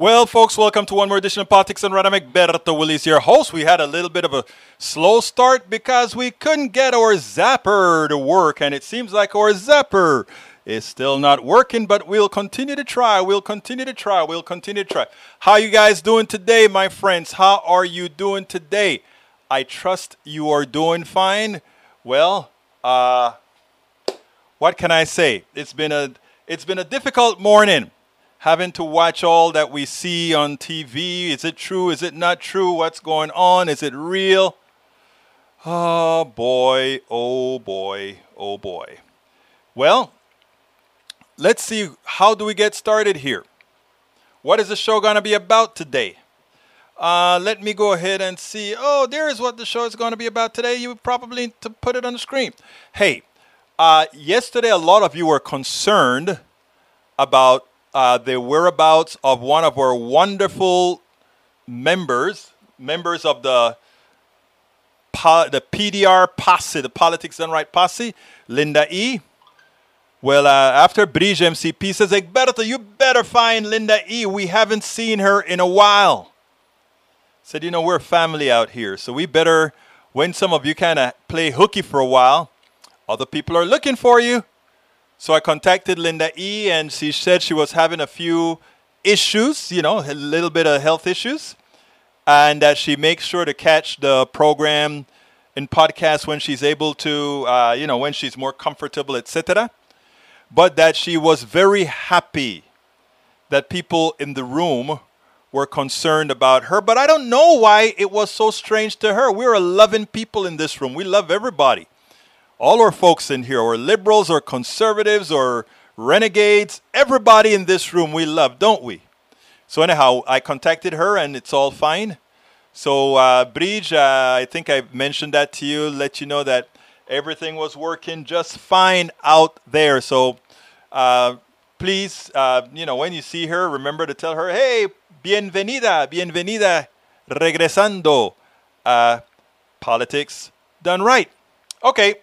Well, folks, welcome to one more edition of Politics Done Right. I'm Egberto Willies, your host. We had a little bit of a slow start because we couldn't get our zapper to work, and it seems like our zapper is still not working, but we'll continue to try. How you guys doing today, my friends? How are you doing today? I trust you are doing fine. Well, what can I say? It's been a difficult morning, having to watch all that we see on TV. Is it true? Is it not true? What's going on? Is it real? Oh boy, oh boy, oh boy. Well, let's see, how do we get started here? What is the show going to be about today? Let me go ahead and see. Oh, there is what the show is going to be about today. You would probably need to put it on the screen. Hey, yesterday a lot of you were concerned about the whereabouts of one of our wonderful members of the PDR Posse, the Politics Done Right Posse, Linda E. Well, after Bridge MCP says, Egberto, you better find Linda E. We haven't seen her in a while. Said, you know, we're family out here, so we better, when some of you kind of play hooky for a while, other people are looking for you. So I contacted Linda E. and she said she was having a few issues, you know, a little bit of health issues, and that she makes sure to catch the program in podcast when she's able to, you know, when she's more comfortable, etc., but that she was very happy that people in the room were concerned about her. But I don't know why it was so strange to her. We're a loving people in this room. We love everybody. All our folks in here, or liberals or conservatives or renegades, everybody in this room we love, don't we? So anyhow, I contacted her and it's all fine. So Bridge, I think I mentioned that to you, let you know that everything was working just fine out there. So please, you know, when you see her, remember to tell her, hey, bienvenida, regresando. Politics Done Right. Okay,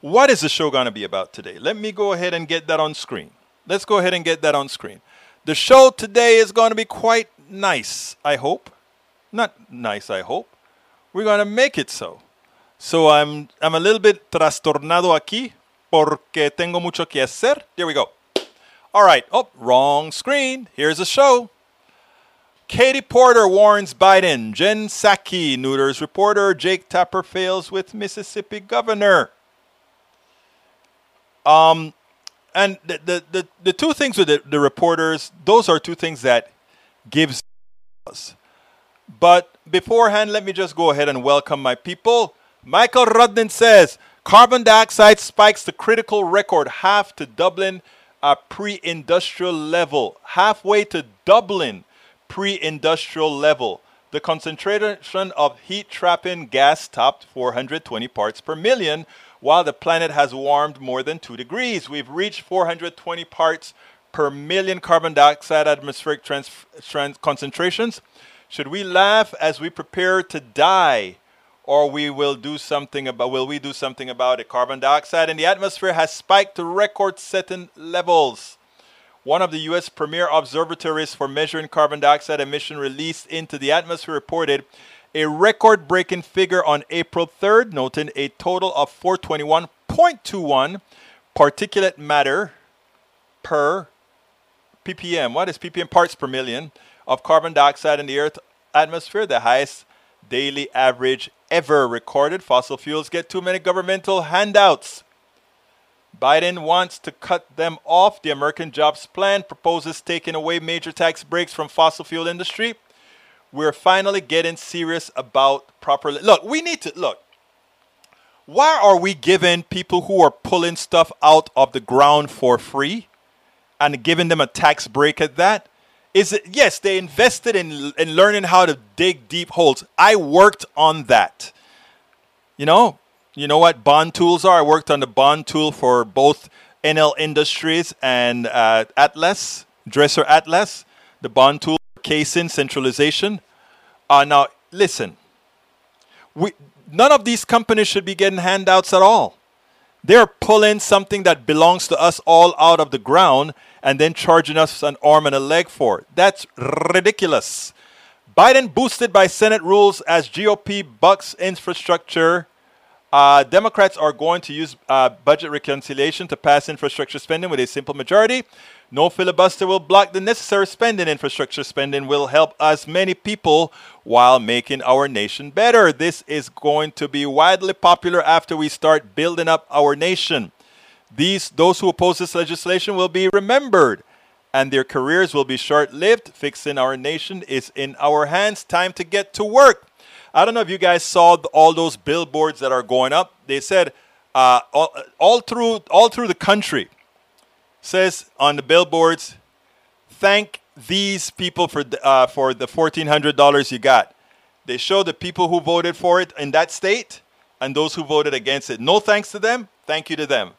what is the show going to be about today? Let me go ahead and get that on screen. The show today is going to be quite nice, I hope. Not nice, I hope. We're going to make it so. So I'm a little bit trastornado aquí porque tengo mucho que hacer. There we go. All right. Oh, wrong screen. Here's the show. Katie Porter warns Biden. Jen Psaki neuters reporter. Jake Tapper fails with Mississippi governor. And the two things with the reporters, those are two things that gives us. But beforehand, let me just go ahead and welcome my people. Michael Rudnin says, carbon dioxide spikes to critical record, half to Dublin pre-industrial level. Halfway to Dublin pre-industrial level. The concentration of heat-trapping gas topped 420 parts per million, while the planet has warmed more than 2 degrees. We've reached 420 parts per million carbon dioxide atmospheric concentrations. Should we laugh as we prepare to die? Or will we do something about it? Carbon dioxide in the atmosphere has spiked to record-setting levels. One of the U.S. premier observatories for measuring carbon dioxide emission released into the atmosphere reported a record-breaking figure on April 3rd, noting a total of 421.21 particulate matter per ppm. What is ppm? Parts per million of carbon dioxide in the Earth's atmosphere, the highest daily average ever recorded. Fossil fuels get too many governmental handouts. Biden wants to cut them off. The American Jobs Plan proposes taking away major tax breaks from fossil fuel industry. We're finally getting serious about properly. Look, we need to look. Why are we giving people who are pulling stuff out of the ground for free and giving them a tax break at that? Is it, yes, they invested in learning how to dig deep holes. I worked on that. You know what bond tools are? I worked on the bond tool for both NL Industries and Atlas, Dresser Atlas, the bond tool for casing centralization. Now, listen, none of these companies should be getting handouts at all. They're pulling something that belongs to us all out of the ground and then charging us an arm and a leg for it. That's ridiculous. Biden boosted by Senate rules as GOP bucks infrastructure. Democrats are going to use budget reconciliation to pass infrastructure spending with a simple majority. No filibuster will block the necessary spending. Infrastructure spending will help as many people while making our nation better. This is going to be widely popular after we start building up our nation. Those who oppose this legislation will be remembered, and their careers will be short-lived. Fixing our nation is in our hands. Time to get to work. I don't know if you guys saw all those billboards that are going up. They said all through the country, says on the billboards, thank these people for the $1,400 you got. They show the people who voted for it in that state and those who voted against it. No thanks to them. Thank you to them.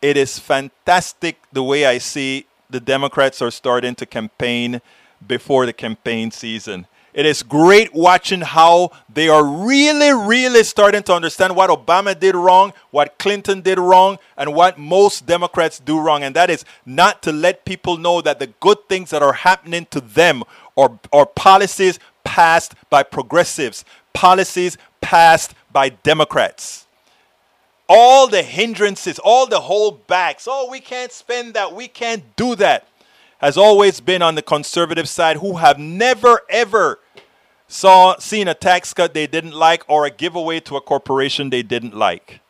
It is fantastic the way I see the Democrats are starting to campaign before the campaign season. It is great watching how they are really, really starting to understand what Obama did wrong, what Clinton did wrong, and what most Democrats do wrong. And that is not to let people know that the good things that are happening to them are policies passed by progressives, policies passed by Democrats. All the hindrances, all the holdbacks, oh, we can't spend that, we can't do that, has always been on the conservative side, who have never, ever seen a tax cut they didn't like or a giveaway to a corporation they didn't like.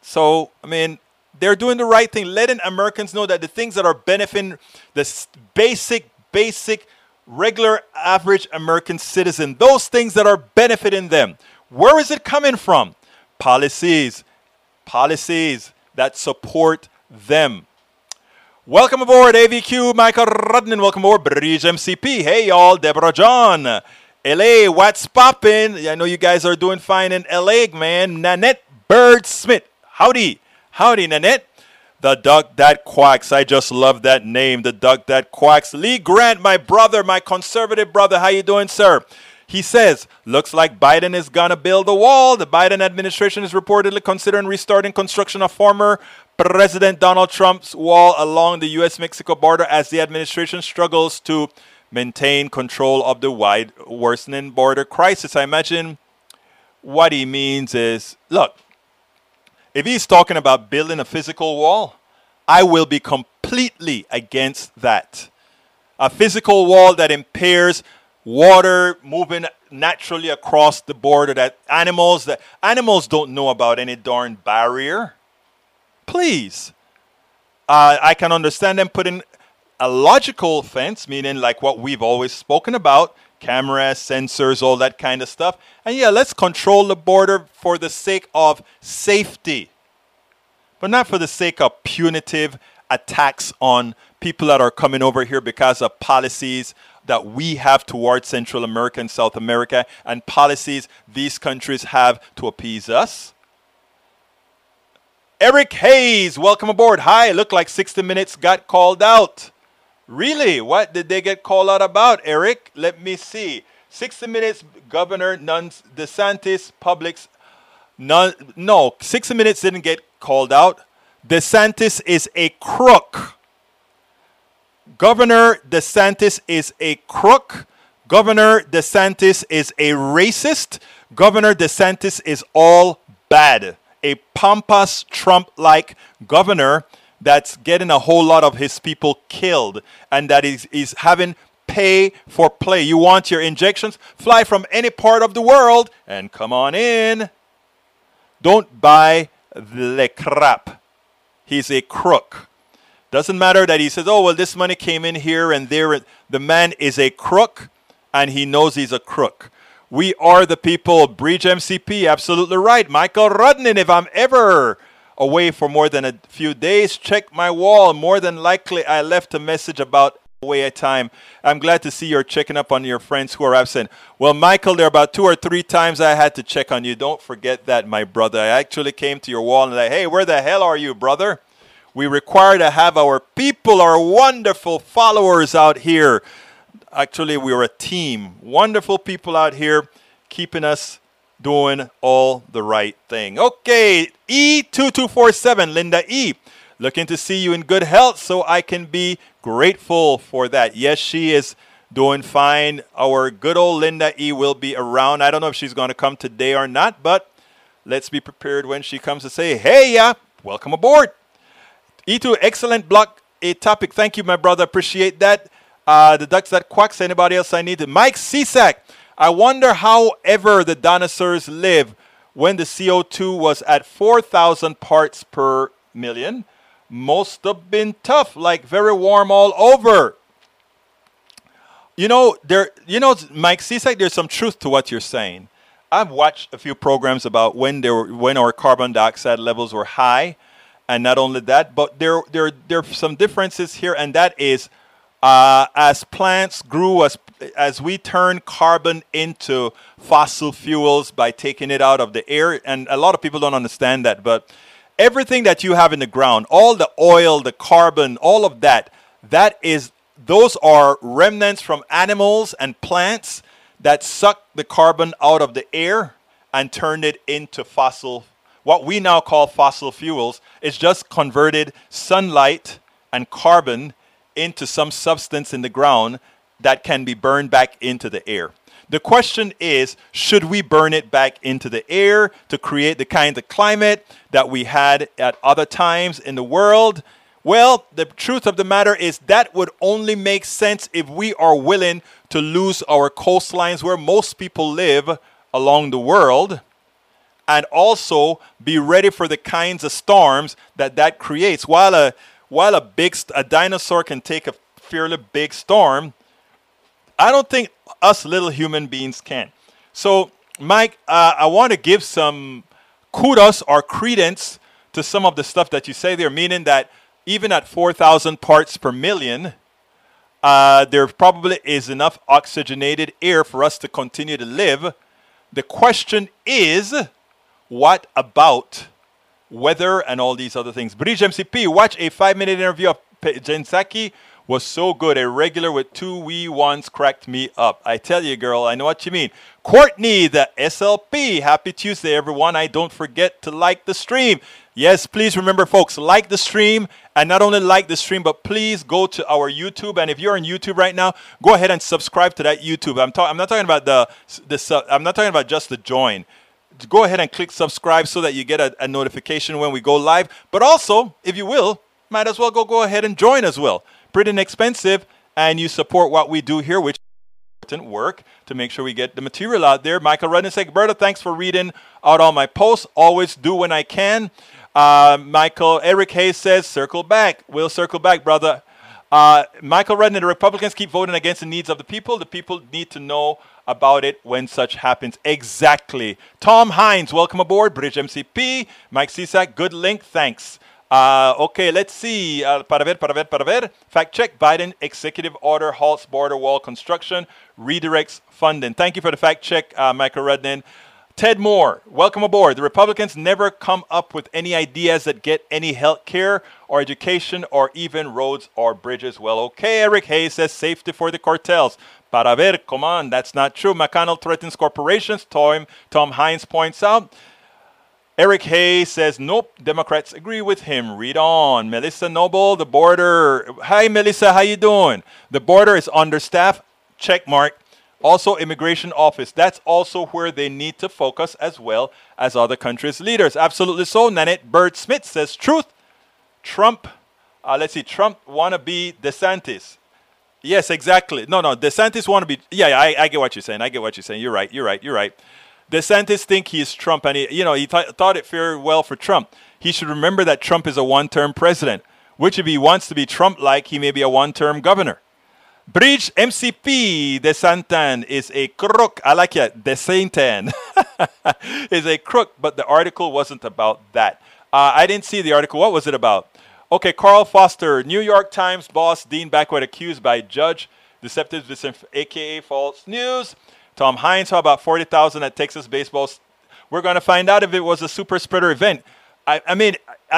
So, I mean, they're doing the right thing, letting Americans know that the things that are benefiting the basic, regular, average American citizen, those things that are benefiting them, where is it coming from? Policies that support them. Welcome aboard, AVQ, Michael Rudnin. Welcome aboard, Bridge MCP. Hey, y'all, Deborah John. LA, what's poppin'? I know you guys are doing fine in LA, man. Nanette Bird-Smith. Howdy. Howdy, Nanette. The Duck That Quacks. I just love that name, The Duck That Quacks. Lee Grant, my brother, my conservative brother. How you doing, sir? He says, looks like Biden is going to build a wall. The Biden administration is reportedly considering restarting construction of former President Donald Trump's wall along the U.S.-Mexico border as the administration struggles to maintain control of the wide worsening border crisis. I imagine what he means is, look, if he's talking about building a physical wall, I will be completely against that. A physical wall that impairs water moving naturally across the border, that animals don't know about any darn barrier. Please. I can understand them putting a logical fence, meaning like what we've always spoken about, cameras, sensors, all that kind of stuff. And yeah, let's control the border for the sake of safety, but not for the sake of punitive attacks on people that are coming over here because of policies that we have towards Central America and South America and policies these countries have to appease us. Eric Hayes, welcome aboard. Hi, it looked like 60 Minutes got called out. Really? What did they get called out about, Eric? Let me see. 60 Minutes, Governor DeSantis, Publix. No, 60 Minutes didn't get called out. DeSantis is a crook. Governor DeSantis is a crook. Governor DeSantis is a racist. Governor DeSantis is all bad. A pompous Trump-like governor that's getting a whole lot of his people killed and that is having pay for play. You want your injections? Fly from any part of the world and come on in. Don't buy the crap. He's a crook. Doesn't matter that he says, oh, well, this money came in here and there. The man is a crook and he knows he's a crook. We are the people. Breach MCP, absolutely right. Michael Rudnin, if I'm ever away for more than a few days, check my wall. More than likely, I left a message about away at time. I'm glad to see you're checking up on your friends who are absent. Well, Michael, there are about 2 or 3 times I had to check on you. Don't forget that, my brother. I actually came to your wall and like, hey, where the hell are you, brother? We require to have our people, our wonderful followers out here. Actually, we were a team. Wonderful people out here keeping us doing all the right thing. Okay, E2247, Linda E. Looking to see you in good health so I can be grateful for that. Yes, she is doing fine. Our good old Linda E will be around. I don't know if she's going to come today or not, but let's be prepared when she comes to say, hey, yeah, welcome aboard. E2, excellent block a topic. Thank you, my brother. Appreciate that. The ducks that quacks. Anybody else I need? Mike Sisak. I wonder how ever the dinosaurs live when the CO2 was at 4,000 parts per million. Must have been tough, like very warm all over. You know, Mike Sisak, there's some truth to what you're saying. I've watched a few programs about when our carbon dioxide levels were high, and not only that, but there are some differences here, and that is as plants grew, as we turned carbon into fossil fuels by taking it out of the air, and a lot of people don't understand that, but everything that you have in the ground, all the oil, the carbon, all of that, those are remnants from animals and plants that suck the carbon out of the air and turn it into what we now call fossil fuels. It's just converted sunlight and carbon into some substance in the ground that can be burned back into the air. The question is, should we burn it back into the air to create the kind of climate that we had at other times in the world? Well, the truth of the matter is that would only make sense if we are willing to lose our coastlines where most people live along the world, and also be ready for the kinds of storms that creates. While a dinosaur can take a fairly big storm, I don't think us little human beings can. So, Mike, I want to give some kudos or credence to some of the stuff that you say there, meaning that even at 4,000 parts per million, there probably is enough oxygenated air for us to continue to live. The question is, what about weather and all these other things? Bridge MCP, watch a 5-minute interview of Jen Psaki. Was so good. A regular with two wee ones cracked me up. I tell you, girl, I know what you mean. Courtney, the SLP. Happy Tuesday, everyone. I don't forget to like the stream. Yes, please remember, folks, like the stream. And not only like the stream, but please go to our YouTube. And if you're on YouTube right now, go ahead and subscribe to that YouTube. I'm not talking about I'm not talking about just the join. Go ahead and click subscribe so that you get a notification when we go live. But also, if you will, might as well go ahead and join as well. Pretty inexpensive, and you support what we do here, which is important work to make sure we get the material out there. Michael Rudnin said, Egberto, thanks for reading out all my posts. Always do when I can. Eric Hayes says, circle back. We'll circle back, brother. Michael Rudnin, the Republicans keep voting against the needs of the people. The people need to know about it when such happens. Exactly. Tom Hines, welcome aboard. Bridge MCP. Mike Sisak, good link. Thanks. Okay, let's see. Para ver. Fact check. Biden executive order halts border wall construction, redirects funding. Thank you for the fact check, Michael Rudnin. Ted Moore, welcome aboard. The Republicans never come up with any ideas that get any health care or education or even roads or bridges. Well, okay, Eric Hayes says safety for the cartels. Para ver, come on, that's not true. McConnell threatens corporations, Tom Hines points out. Eric Hayes says, nope, Democrats agree with him. Read on. Melissa Noble, the border. Hi, Melissa, how you doing? The border is understaffed. Check mark. Also, immigration office. That's also where they need to focus, as well as other countries' leaders. Absolutely so. Nanette Bird-Smith says, truth. Trump, Trump wannabe DeSantis. Yes, exactly. No, DeSantis wannabe. Yeah, I get what you're saying. You're right. DeSantis think he is Trump, and he thought it fared well for Trump. He should remember that Trump is a one-term president, which if he wants to be Trump-like, he may be a one-term governor. Bridge MCP DeSantan is a crook. I like that. DeSantan is a crook, but the article wasn't about that. I didn't see the article. What was it about? Okay, Carl Foster, New York Times boss Dean Backward accused by judge, deceptive, a.k.a. false news. Tom Hines, how about 40,000 at Texas baseball? We're going to find out if it was a super spreader event. I mean,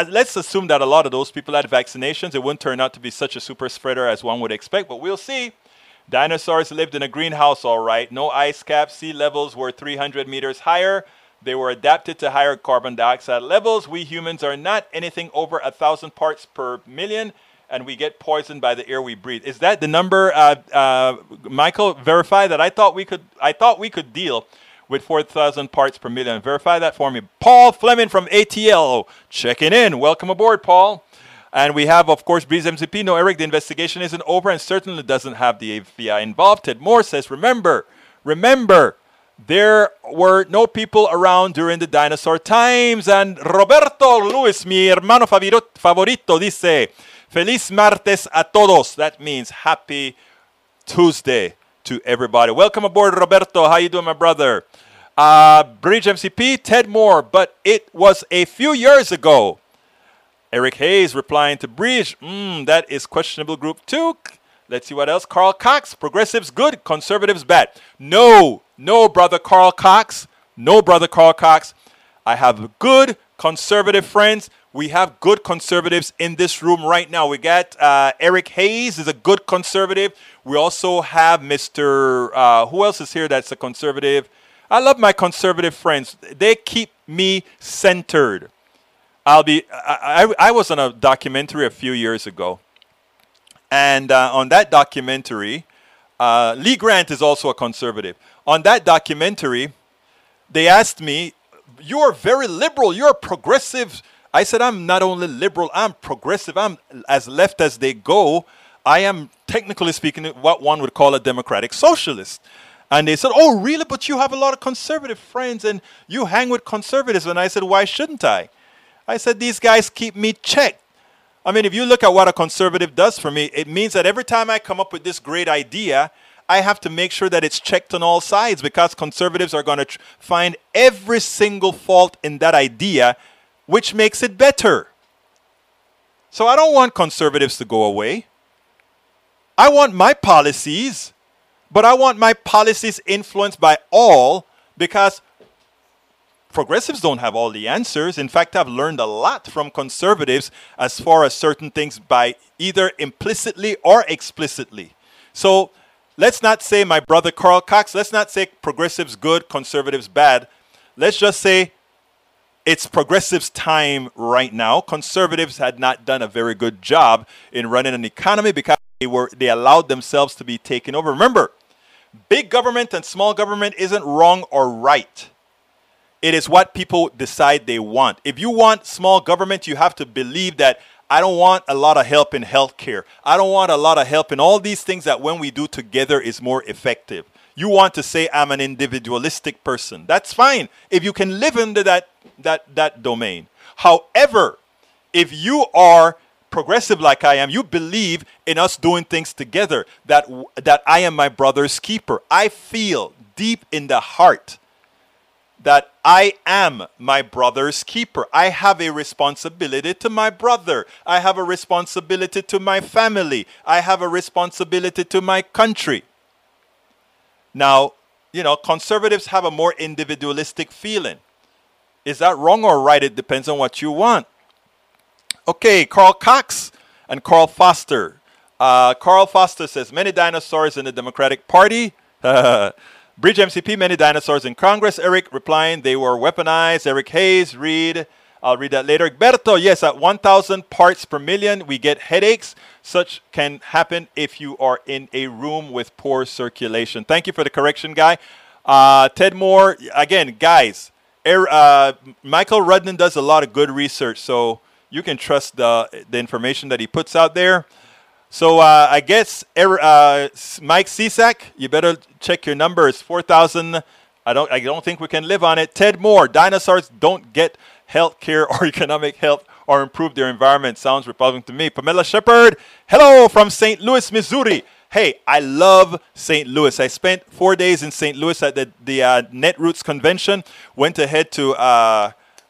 let's assume that a lot of those people had vaccinations. It wouldn't turn out to be such a super spreader as one would expect, but we'll see. Dinosaurs lived in a greenhouse, all right. No ice cap. Sea levels were 300 meters higher. They were adapted to higher carbon dioxide levels. We humans are not anything over 1,000 parts per million, and we get poisoned by the air we breathe. Is that the number, Michael? Verify that. I thought we could deal with 4,000 parts per million. Verify that for me. Paul Fleming from ATL checking in. Welcome aboard, Paul. And we have, of course, Bridge MCP. No, Eric, the investigation isn't over and certainly doesn't have the FBI involved. Ted Moore says, remember, there were no people around during the dinosaur times. And Roberto Luis, mi hermano favorito, dice, Feliz martes a todos. That means happy Tuesday to everybody. Welcome aboard, Roberto. How you doing, my brother? Bridge MCP, Ted Moore, but it was a few years ago. Eric Hayes replying to Bridge. That is questionable group 2. Let's see what else. Carl Cox, progressives good, conservatives bad. No, brother Carl Cox. I have good conservative friends. We have good conservatives in this room right now. We got Eric Hayes is a good conservative. We also have Mr. Who else is here that's a conservative? I love my conservative friends. They keep me centered. I was on a documentary a few years ago. And on that documentary, Lee Grant is also a conservative. On that documentary, they asked me, you're very liberal, you're progressive. I said, I'm not only liberal, I'm progressive. I'm as left as they go. I am, technically speaking, what one would call a democratic socialist. And they said, oh, really? But you have a lot of conservative friends and you hang with conservatives. And I said, why shouldn't I? I said, these guys keep me checked. I mean, if you look at what a conservative does for me, it means that every time I come up with this great idea, I have to make sure that it's checked on all sides, because conservatives are going to find every single fault in that idea, which makes it better. So I don't want conservatives to go away. I want my policies, but I want my policies influenced by all, because progressives don't have all the answers. In fact, I've learned a lot from conservatives as far as certain things by either implicitly or explicitly. So let's not say, my brother Carl Cox, let's not say progressives good, conservatives bad. Let's just say it's progressives' time right now. Conservatives had not done a very good job in running an economy because they allowed themselves to be taken over. Remember, big government and small government isn't wrong or right. It is what people decide they want. If you want small government, you have to believe that I don't want a lot of help in healthcare. I don't want a lot of help in all these things that when we do together is more effective. You want to say I'm an individualistic person. That's fine if you can live under that domain. However, if you are progressive like I am, you believe in us doing things together, that I am my brother's keeper. I feel deep in the heart that I am my brother's keeper. I have a responsibility to my brother. I have a responsibility to my family. I have a responsibility to my country. Now, you know, conservatives have a more individualistic feeling. Is that wrong or right? It depends on what you want. Okay, Carl Cox and Carl Foster. Carl Foster says, many dinosaurs in the Democratic Party. Bridge MCP, many dinosaurs in Congress. Eric replying, they were weaponized. Eric Hayes, read. I'll read that later. Egberto, yes, at 1,000 parts per million, we get headaches. Such can happen if you are in a room with poor circulation. Thank you for the correction, guy. Ted Moore, again, guys, Michael Rudnin does a lot of good research, so you can trust the information that he puts out there. So I guess Mike Sisak, you better check your numbers. 4,000. I don't think we can live on it. Ted Moore, dinosaurs don't get health care or economic health or improve their environment. Sounds Republican to me. Pamela Shepard, hello from St. Louis, Missouri. Hey, I love St. Louis. I spent 4 days in St. Louis at the Netroots convention. Went ahead to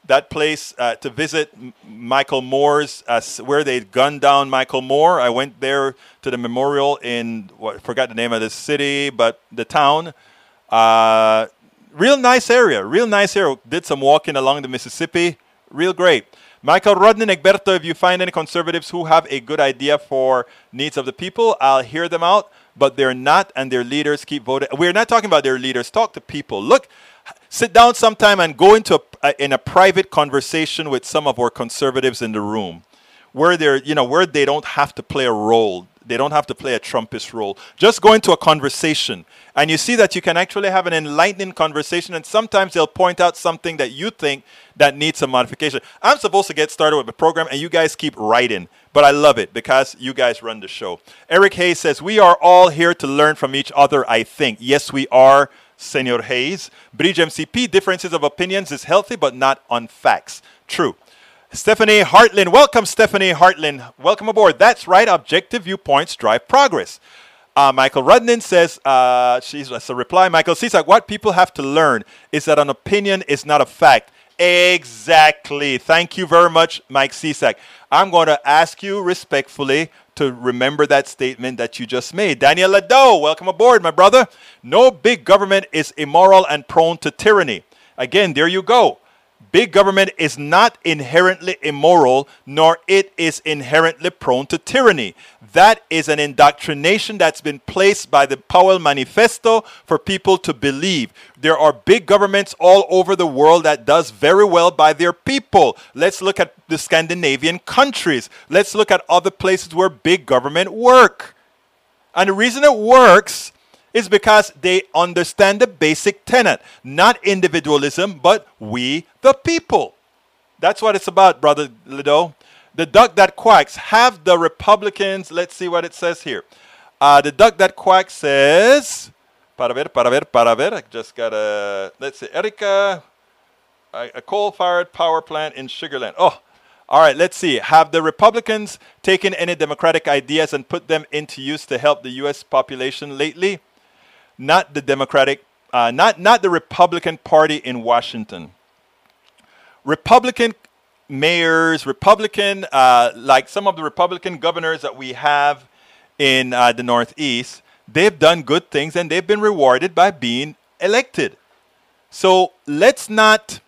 that place to visit Michael Moore's, where they gunned down Michael Moore. I went there to the memorial in, I forgot the name of the city, but the town. Real nice area. Did some walking along the Mississippi. Real great. Michael Rudnin, Egberto, if you find any conservatives who have a good idea for needs of the people, I'll hear them out, but they're not, and their leaders keep voting. We're not talking about their leaders. Talk to people. Look, Sit down sometime and go into a private conversation with some of our conservatives in the room, where they're, you know, where they don't have to play a role. They don't have to play a Trumpist role. Just go into a conversation, and you see that you can actually have an enlightening conversation, and sometimes they'll point out something that you think that needs some modification. I'm supposed to get started with the program, and you guys keep writing, but I love it because you guys run the show. Eric Hayes says, we are all here to learn from each other, I think. Yes, we are, Senor Hayes. Bridge MCP, differences of opinions is healthy, but not on facts. True. Stephanie Hartlin, welcome, Stephanie Hartlin. Welcome aboard. That's right. Objective viewpoints drive progress. Michael Rudnin says, that's a reply. Michael Sisak, what people have to learn is that an opinion is not a fact. Exactly. Thank you very much, Mike Sisak. I'm going to ask you respectfully to remember that statement that you just made. Daniel Ladeau, welcome aboard, my brother. No big government is immoral and prone to tyranny. Again, there you go. Big government is not inherently immoral, nor it is inherently prone to tyranny. That is an indoctrination that's been placed by the Powell Manifesto for people to believe. There are big governments all over the world that does very well by their people. Let's look at the Scandinavian countries. Let's look at other places where big government work. And the reason it works is because they understand the basic tenet, not individualism, but we, the people. That's what it's about, Brother Lido. The duck that quacks. Have the Republicans, let's see what it says here. The duck that quacks says, para ver. I just got a, let's see, Erica, a coal-fired power plant in Sugar Land. Oh, all right, let's see. Have the Republicans taken any democratic ideas and put them into use to help the U.S. population lately? Not the Democratic, not the Republican Party in Washington. Republican mayors, Republican, like some of the Republican governors that we have in the Northeast, they've done good things and they've been rewarded by being elected. So let's not,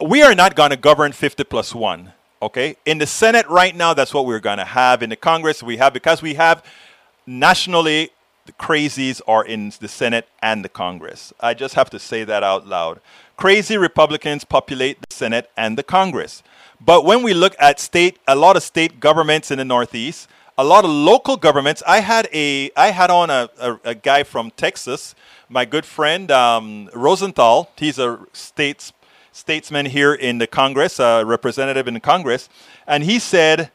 we are not going to govern 50+1, okay? In the Senate right now, that's what we're going to have. In the Congress, we have, because we have nationally, the crazies are in the Senate and the Congress. I just have to say that out loud. Crazy Republicans populate the Senate and the Congress. But when we look at state, a lot of state governments in the Northeast, a lot of local governments. I had on a guy from Texas, my good friend Rosenthal. He's a statesman here in the Congress, a representative in the Congress, and he said,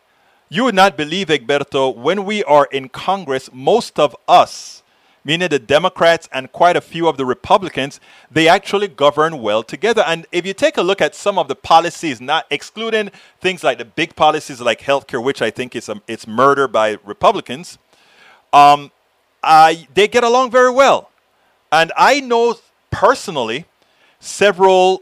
you would not believe, Egberto, when we are in Congress, most of us, meaning the Democrats and quite a few of the Republicans, they actually govern well together. And if you take a look at some of the policies, not excluding things like the big policies like healthcare, which I think is it's murder by Republicans, they get along very well. And I know personally several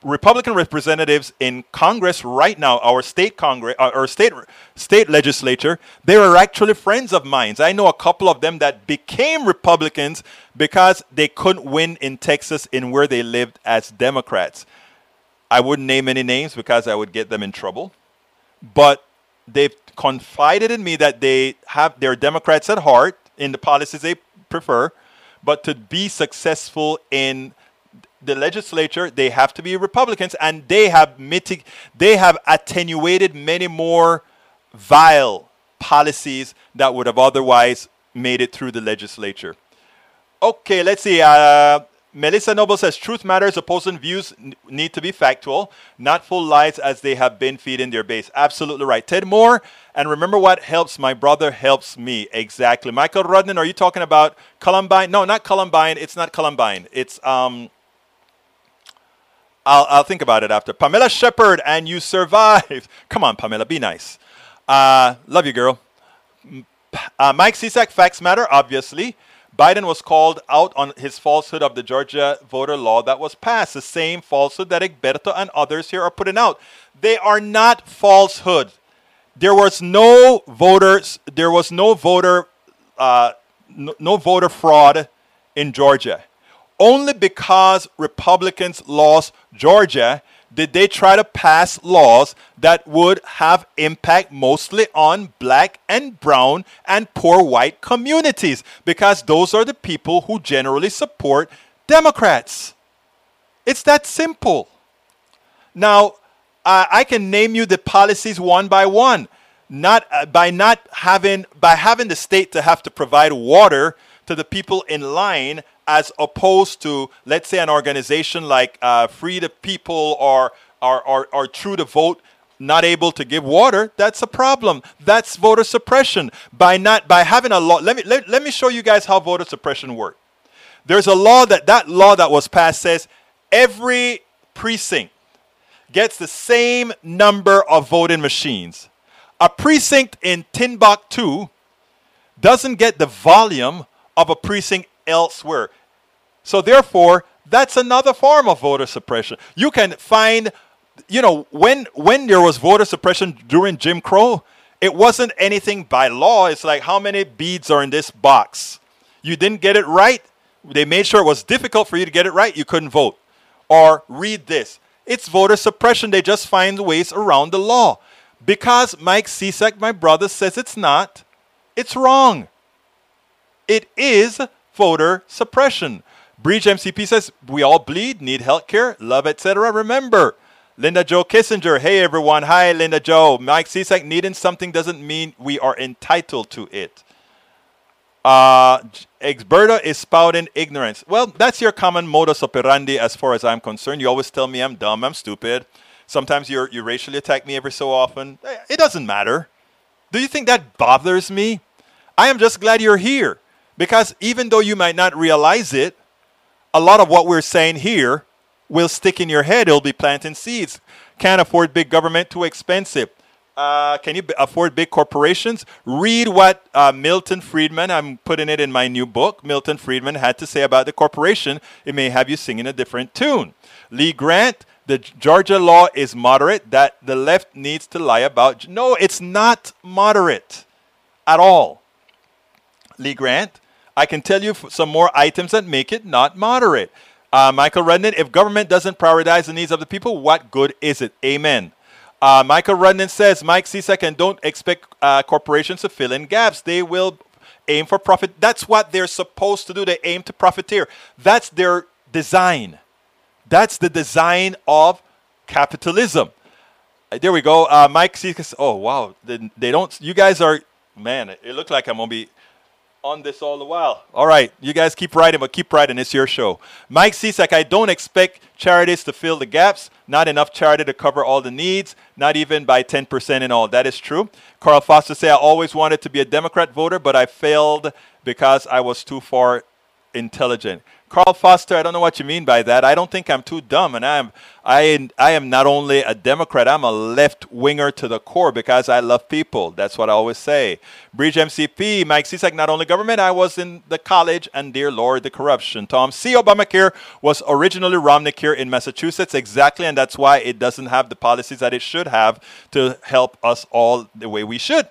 Republican representatives in Congress right now, our state Congress, our state legislature, they were actually friends of mine. I know a couple of them that became Republicans because they couldn't win in Texas in where they lived as Democrats. I wouldn't name any names because I would get them in trouble, but they've confided in me that they have their Democrats at heart in the policies they prefer, but to be successful in the legislature, they have to be Republicans, and they have attenuated many more vile policies that would have otherwise made it through the legislature. Okay, let's see. Melissa Noble says, truth matters. Opposing views need to be factual, not full lies as they have been feeding their base. Absolutely right. Ted Moore, and remember what helps my brother helps me. Exactly. Michael Rudnin, are you talking about Columbine? No, not Columbine. It's not Columbine. It's I'll think about it after. Pamela Shepard, and you survive. Come on, Pamela, be nice. Love you, girl. Mike Sisak, facts matter, obviously. Biden was called out on his falsehood of the Georgia voter law that was passed. The same falsehood that Egberto and others here are putting out. They are not falsehood. There was no voter fraud in Georgia. Only because Republicans lost Georgia did they try to pass laws that would have impact mostly on black and brown and poor white communities, because those are the people who generally support Democrats. It's that simple. Now, I can name you the policies one by one. By having the state to have to provide water to the people in line, as opposed to, let's say, an organization like Free the People or True to Vote not able to give water. That's a problem. That's voter suppression. By having a law, let me show you guys how voter suppression works. There's a law that was passed says every precinct gets the same number of voting machines. A precinct in Timbuktu doesn't get the volume of a precinct elsewhere. So therefore, that's another form of voter suppression. You can find, you know, when there was voter suppression during Jim Crow, it wasn't anything by law. It's like, how many beads are in this box? You didn't get it right. They made sure it was difficult for you to get it right. You couldn't vote. Or read this. It's voter suppression. They just find ways around the law. Because Mike Sisak, my brother, says it's not, it's wrong. It is voter suppression. Bridge MCP says, we all bleed, need health care, love, etc. Remember, Linda Jo Kessinger, hey everyone, hi Linda Jo. Mike Sisak, needing something doesn't mean we are entitled to it. Egberto is spouting ignorance. Well, that's your common modus operandi as far as I'm concerned. You always tell me I'm dumb, I'm stupid. Sometimes you racially attack me every so often. It doesn't matter. Do you think that bothers me? I am just glad you're here. Because even though you might not realize it, a lot of what we're saying here will stick in your head. It'll be planting seeds. Can't afford big government, too expensive. Can you afford big corporations? Read what Milton Friedman, I'm putting it in my new book, Milton Friedman had to say about the corporation. It may have you singing a different tune. Lee Grant, the Georgia law is moderate that the left needs to lie about. No, it's not moderate at all. Lee Grant, I can tell you some more items that make it not moderate. Michael Rudnin, if government doesn't prioritize the needs of the people, what good is it? Amen. Michael Rudnin says, Mike Sisak, and don't expect corporations to fill in gaps. They will aim for profit. That's what they're supposed to do. They aim to profiteer. That's their design. That's the design of capitalism. There we go. Mike Sisak, oh, wow. They don't, you guys are, man, it looks like I'm going to be on this all the while. All right. You guys keep writing, but keep writing. It's your show. Mike Sisak, I don't expect charities to fill the gaps. Not enough charity to cover all the needs, not even by 10% and all. That is true. Carl Foster said, I always wanted to be a Democrat voter, but I failed because I was too far intelligent. Carl Foster, I don't know what you mean by that. I don't think I'm too dumb, and I am not only a Democrat, I'm a left-winger to the core because I love people. That's what I always say. Bridge MCP, Mike Sisak, not only government, I was in the college, and dear Lord, the corruption. Tom C. Obamacare was originally Romneycare in Massachusetts, exactly, and that's why it doesn't have the policies that it should have to help us all the way we should.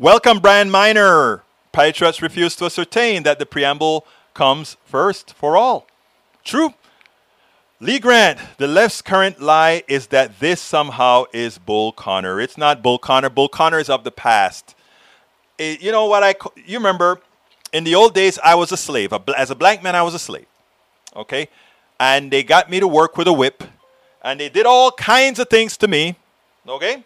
Welcome, Brian Miner. Patriots refuse to ascertain that the preamble comes first for all. True. Lee Grant, the left's current lie is that this somehow is Bull Connor. It's not Bull Connor. Bull Connor is of the past. You know what you remember, in the old days, I was a slave. As a black man, I was a slave. Okay? And they got me to work with a whip. And they did all kinds of things to me. Okay?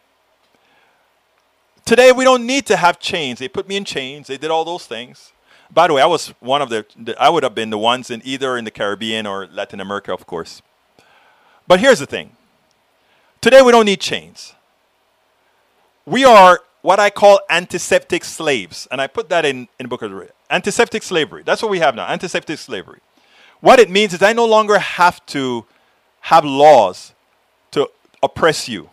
Today, we don't need to have chains. They put me in chains. They did all those things. By the way, I was one of I would have been the ones in the Caribbean or Latin America, of course. But here's the thing. Today, we don't need chains. We are what I call antiseptic slaves. And I put that in the book of the Red. Antiseptic slavery. That's what we have now, antiseptic slavery. What it means is I no longer have to have laws to oppress you.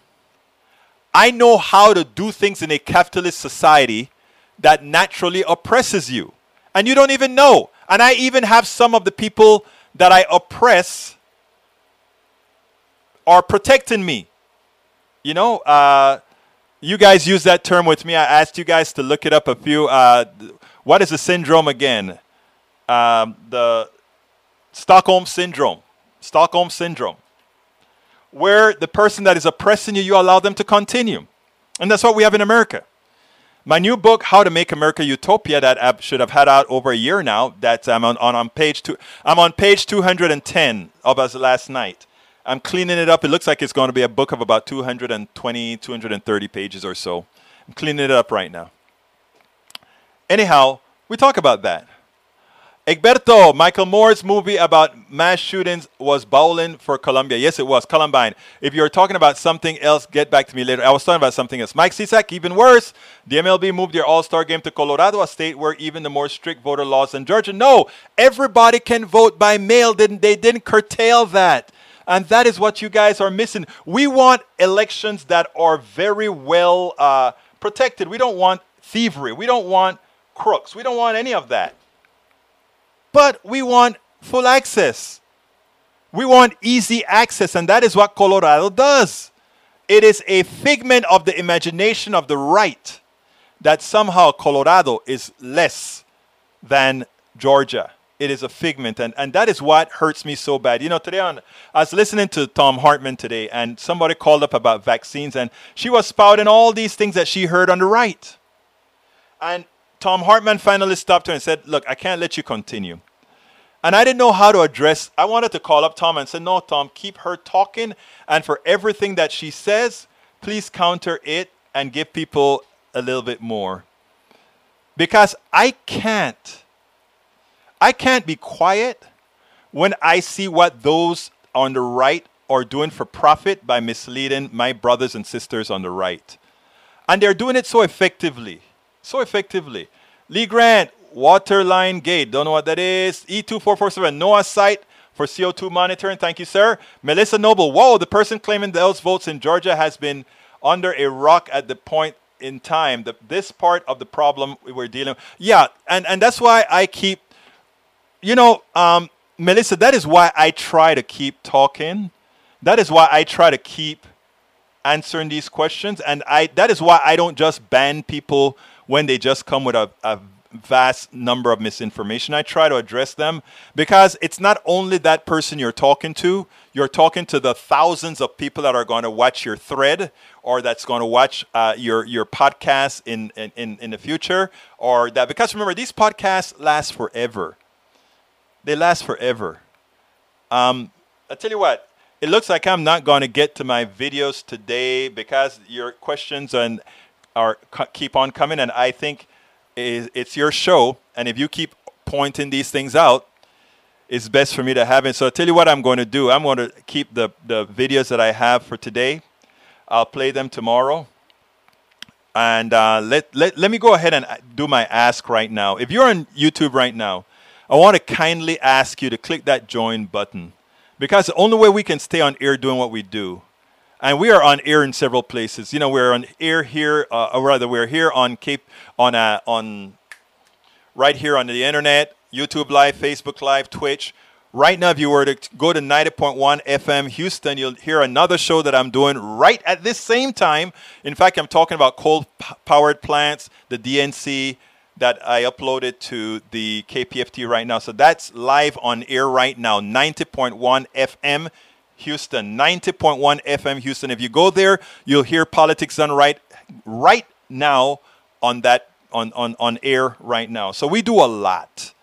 I know how to do things in a capitalist society that naturally oppresses you. And you don't even know. And I even have some of the people that I oppress are protecting me. You know, you guys use that term with me. I asked you guys to look it up a few. What is the syndrome again? The Stockholm Syndrome. Stockholm Syndrome. where the person that is oppressing you, you allow them to continue. And that's what we have in America. My new book, How to Make America Utopia, that I should have had out over a year now, that I'm on page two. I'm on page 210 of us last night. I'm cleaning it up. It looks like it's going to be a book of about 220, 230 pages or so. I'm cleaning it up right now. Anyhow, we talk about that. Egberto, Michael Moore's movie about mass shootings was bowling for Columbia. Yes, it was. Columbine. If you're talking about something else, get back to me later. I was talking about something else. Mike Sisak, even worse. The MLB moved their all-star game to Colorado, a state where even the more strict voter laws than Georgia. No, everybody can vote by mail. They didn't curtail that. And that is what you guys are missing. We want elections that are very well protected. We don't want thievery. We don't want crooks. We don't want any of that. But we want full access. We want easy access, and that is what Colorado does. It is a figment of the imagination of the right that somehow Colorado is less than Georgia. It is a figment, and that is what hurts me so bad. You know, today I was listening to Tom Hartman today, and somebody called up about vaccines, and she was spouting all these things that she heard on the right. And Tom Hartman finally stopped her and said, look, I can't let you continue. And I didn't know how to address. I wanted to call up Tom and say, no, Tom, keep her talking. And for everything that she says, please counter it and give people a little bit more. Because I can't be quiet when I see what those on the right are doing for profit by misleading my brothers and sisters on the right. And they're doing it so effectively. So effectively. Lee Grant, Waterline Gate. Don't know what that is. E2447, NOAA site for CO2 monitoring. Thank you, sir. Melissa Noble. Whoa, the person claiming those votes in Georgia has been under a rock at the point in time. This part of the problem we were dealing with. Yeah, and that's why I keep, you know, Melissa, that is why I try to keep talking. That is why I try to keep answering these questions. And that is why I don't just ban people when they just come with a vast number of misinformation. I try to address them because it's not only that person you're talking to the thousands of people that are going to watch your thread or that's going to watch your podcast in the future or that. Because remember, these podcasts last forever. They last forever. I tell you what, it looks like I'm not going to get to my videos today because your questions and keep on coming, and I think it's your show, and if you keep pointing these things out, it's best for me to have it. So I'll tell you what I'm going to do. I'm going to keep the videos that I have for today. I'll play them tomorrow, and let me go ahead and do my ask right now. If you're on YouTube right now, I want to kindly ask you to click that join button, because the only way we can stay on air doing what we do. And we are on air in several places. You know, we're on air here, or rather, we're here on right here on the internet, YouTube Live, Facebook Live, Twitch. Right now, if you were to go to 90.1 FM Houston, you'll hear another show that I'm doing right at this same time. In fact, I'm talking about coal-powered plants, the DNC that I uploaded to the KPFT right now. So that's live on air right now, 90.1 FM. Houston, 90.1 FM Houston. If you go there, you'll hear Politics Done Right right now on that on air right now. So we do a lot.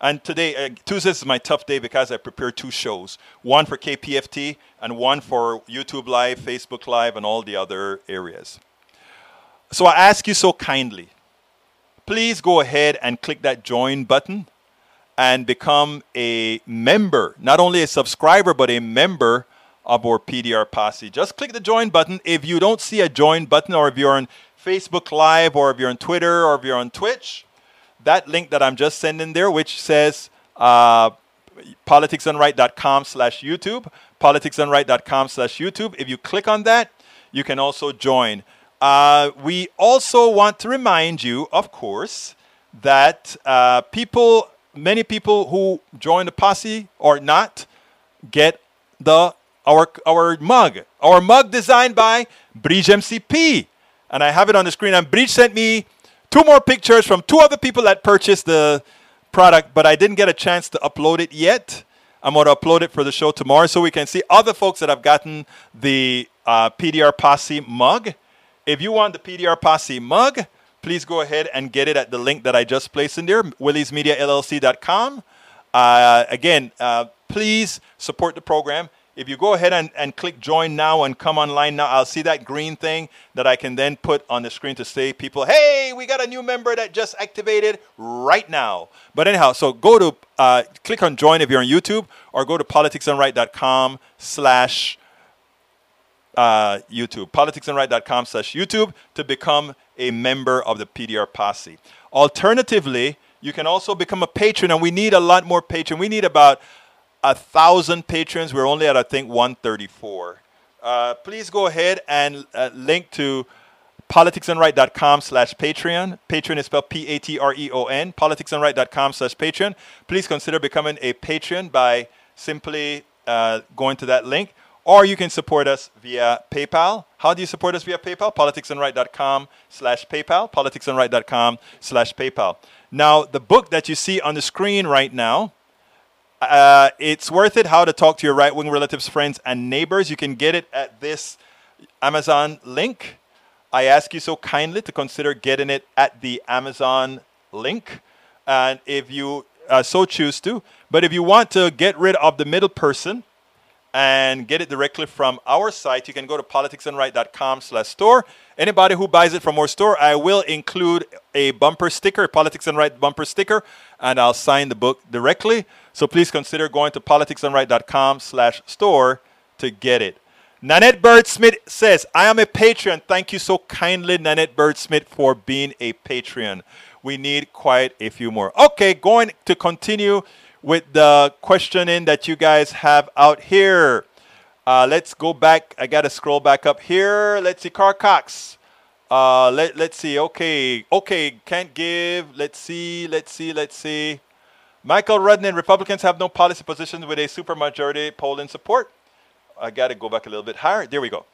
And today, Tuesday is my tough day because I prepare two shows, one for KPFT and one for YouTube Live, Facebook Live, and all the other areas. So I ask you so kindly, please go ahead and click that join button and become a member, not only a subscriber, but a member of our PDR Posse. Just click the join button. If you don't see a join button, or if you're on Facebook Live, or if you're on Twitter, or if you're on Twitch, that link that I'm just sending there, which says politicsdoneright.com/YouTube, politicsdoneright.com/YouTube. If you click on that, you can also join. We also want to remind you, of course, that many people who join the posse or not get our mug. Our mug designed by Bridge MCP. And I have it on the screen. And Bridge sent me two more pictures from two other people that purchased the product, but I didn't get a chance to upload it yet. I'm going to upload it for the show tomorrow so we can see other folks that have gotten the PDR Posse mug. If you want the PDR Posse mug, please go ahead and get it at the link that I just placed in there, williesmediallc.com. Again, please support the program. If you go ahead and click join now and come online now, I'll see that green thing that I can then put on the screen to say people, hey, we got a new member that just activated right now. But anyhow, so go to, click on join if you're on YouTube, or go to politicsdoneright.com/YouTube, politicsdoneright.com/YouTube to become a member of the PDR Posse. Alternatively, you can also become a patron, and we need a lot more patrons. We need about 1,000 patrons. We're only at, I think, 134. Please go ahead and link to politicsandright.com/Patreon. Patreon is spelled P-A-T-R-E-O-N, politicsandright.com/Patreon. Please consider becoming a patron by simply going to that link. Or you can support us via PayPal. How do you support us via PayPal? politicsandright.com/PayPal, politicsandright.com/PayPal. Now, the book that you see on the screen right now, It's Worth It, How to Talk to Your Right-Wing Relatives, Friends, and Neighbors. You can get it at this Amazon link. I ask you so kindly to consider getting it at the Amazon link, and if you so choose to. But if you want to get rid of the middle person and get it directly from our site, you can go to politicsandright.com/store. Anybody who buys it from our store, I will include a bumper sticker, a Politics and Right bumper sticker, and I'll sign the book directly. So please consider going to politicsandright.com/store to get it. Nanette Bird-Smith says, I am a Patreon. Thank you so kindly, Nanette Bird-Smith, for being a Patreon. We need quite a few more. Okay, going to continue with the questioning that you guys have out here. Let's go back. I got to scroll back up here. Let's see, Carl Cox. Let's see. Okay, can't give. Let's see. Michael Rudnin, Republicans have no policy positions with a supermajority polling support. I got to go back a little bit higher. There we go.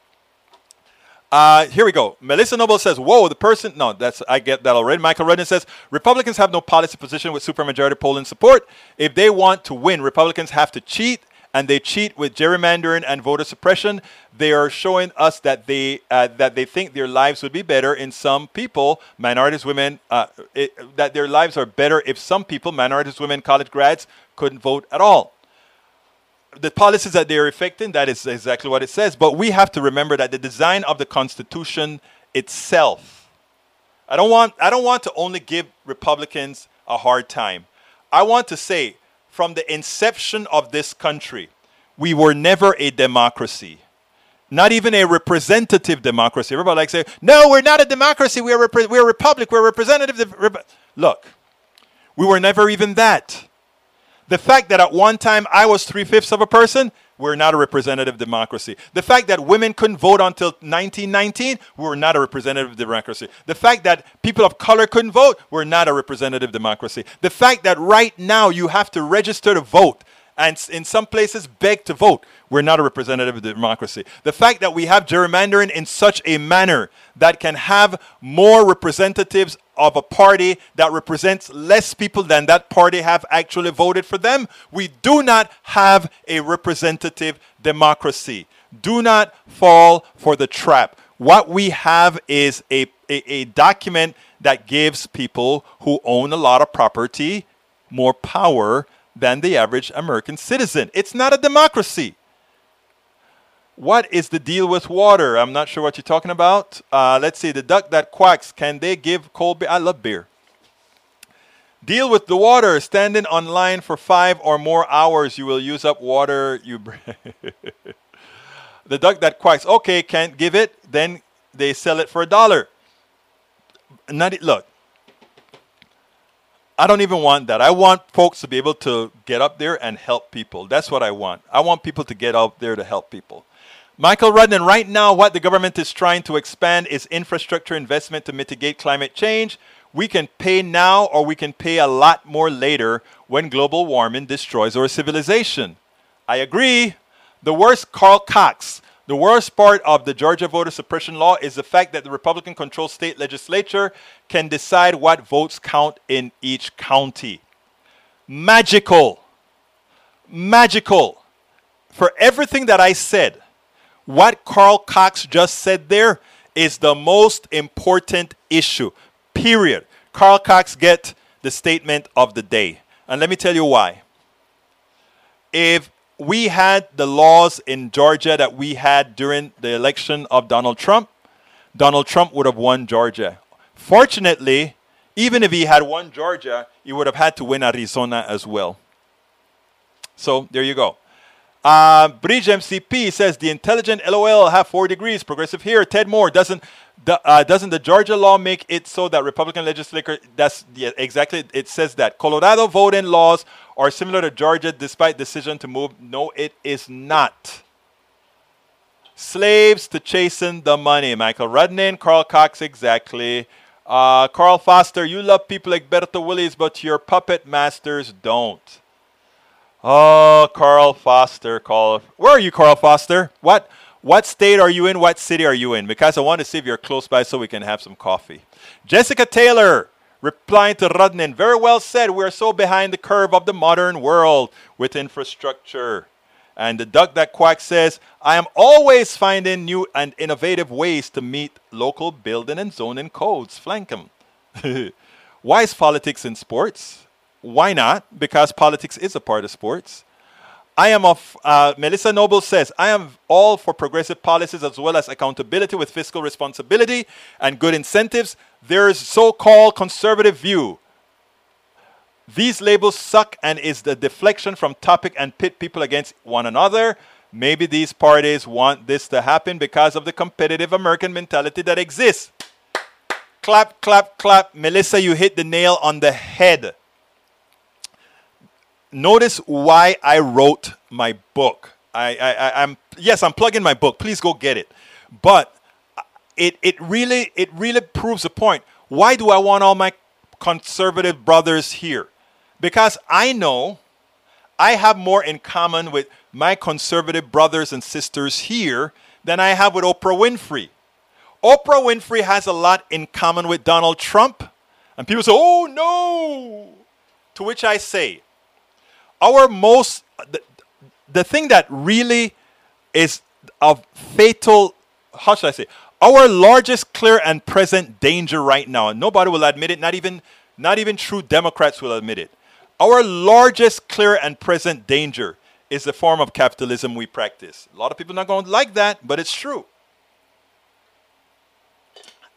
Here we go. Melissa Noble says, whoa, the person. No, that's, I get that already. Michael Rudnin says, Republicans have no policy position with supermajority polling support. If they want to win, Republicans have to cheat, and they cheat with gerrymandering and voter suppression. They are showing us that they think their lives would be better in some people, minorities, women, that their lives are better if some people, minorities, women, college grads, couldn't vote at all. The policies that they are effecting, that is exactly what it says. But we have to remember that the design of the Constitution itself. I don't want to only give Republicans a hard time. I want to say, from the inception of this country, we were never a democracy. Not even a representative democracy. Everybody likes to say, no, we're not a democracy. We're a republic. We're a representative. Look, we were never even that. The fact that at one time I was 3/5 of a person, we're not a representative democracy. The fact that women couldn't vote until 1919, we're not a representative democracy. The fact that people of color couldn't vote, we're not a representative democracy. The fact that right now you have to register to vote and in some places beg to vote, we're not a representative democracy. The fact that we have gerrymandering in such a manner that can have more representatives of a party that represents less people than that party have actually voted for them, we do not have a representative democracy. Do not fall for the trap. What we have is a document that gives people who own a lot of property more power than the average American citizen. It's not a democracy. What is the deal with water? I'm not sure what you're talking about. Let's see. The duck that quacks. Can they give cold beer? I love beer. Deal with the water. Standing online for 5 or more hours, you will use up water. The duck that quacks. Okay, can't give it. Then they sell it for $1. Look, I don't even want that. I want folks to be able to get up there and help people. That's what I want. I want people to get up there to help people. Michael Rudnin, right now what the government is trying to expand is infrastructure investment to mitigate climate change. We can pay now, or we can pay a lot more later when global warming destroys our civilization. I agree. The worst, Carl Cox, the worst part of the Georgia voter suppression law is the fact that the Republican-controlled state legislature can decide what votes count in each county. Magical. magical for everything that I said. What Carl Cox just said there is the most important issue, period. Carl Cox gets the statement of the day. And let me tell you why. If we had the laws in Georgia that we had during the election of Donald Trump would have won Georgia. Fortunately, even if he had won Georgia, he would have had to win Arizona as well. So there you go. Bridge MCP says, the intelligent LOL have 4 degrees, progressive here. Ted Moore, doesn't the Georgia law make it so that Republican legislature, that's yeah, exactly, it says that. Colorado voting laws are similar to Georgia despite decision to move. No, it is not. Slaves to chasing the money. Michael Rudnin, Carl Cox, exactly. Carl Foster, you love people like Egberto Willies, but your puppet masters don't. Oh, Carl Foster. Where are you, Carl Foster? What state are you in? What city are you in? Because I want to see if you're close by so we can have some coffee. Jessica Taylor replying to Rudnin. Very well said. We are so behind the curve of the modern world with infrastructure. And the duck that quack says, I am always finding new and innovative ways to meet local building and zoning codes. Flank them. Why is politics in sports? Why not? Because politics is a part of sports. Melissa Noble says, I am all for progressive policies as well as accountability with fiscal responsibility and good incentives. There is so-called conservative view. These labels suck and is the deflection from topic and pit people against one another. Maybe these parties want this to happen because of the competitive American mentality that exists. Clap, clap, clap. Melissa, you hit the nail on the head. Notice why I wrote my book. I'm plugging my book. Please go get it. But it really proves a point. Why do I want all my conservative brothers here? Because I know I have more in common with my conservative brothers and sisters here than I have with Oprah Winfrey. Oprah Winfrey has a lot in common with Donald Trump. And people say, oh, no. To which I say, the thing that really is of fatal, how should I say, our largest clear and present danger right now, and nobody will admit it, not even true Democrats will admit it. Our largest clear and present danger is the form of capitalism we practice. A lot of people are not going to like that, but it's true.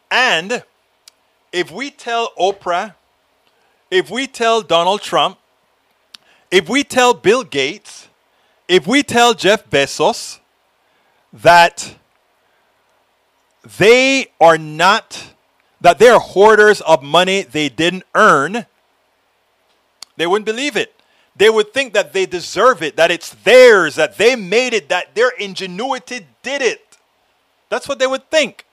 And if we tell Oprah, if we tell Donald Trump, if we tell Bill Gates, if we tell Jeff Bezos that they are not, that they're hoarders of money they didn't earn, they wouldn't believe it. They would think that they deserve it, that it's theirs, that they made it, that their ingenuity did it. That's what they would think.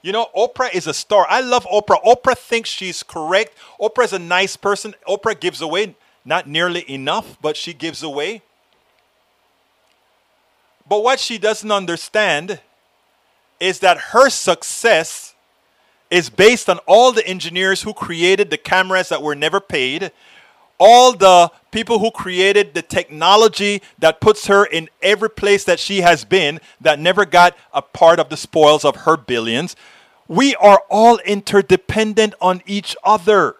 You know, Oprah is a star. I love Oprah. Oprah thinks she's correct. Oprah's a nice person. Oprah gives away. Not nearly enough, but she gives away. But what she doesn't understand is that her success is based on all the engineers who created the cameras that were never paid, all the people who created the technology that puts her in every place that she has been, that never got a part of the spoils of her billions. We are all interdependent on each other.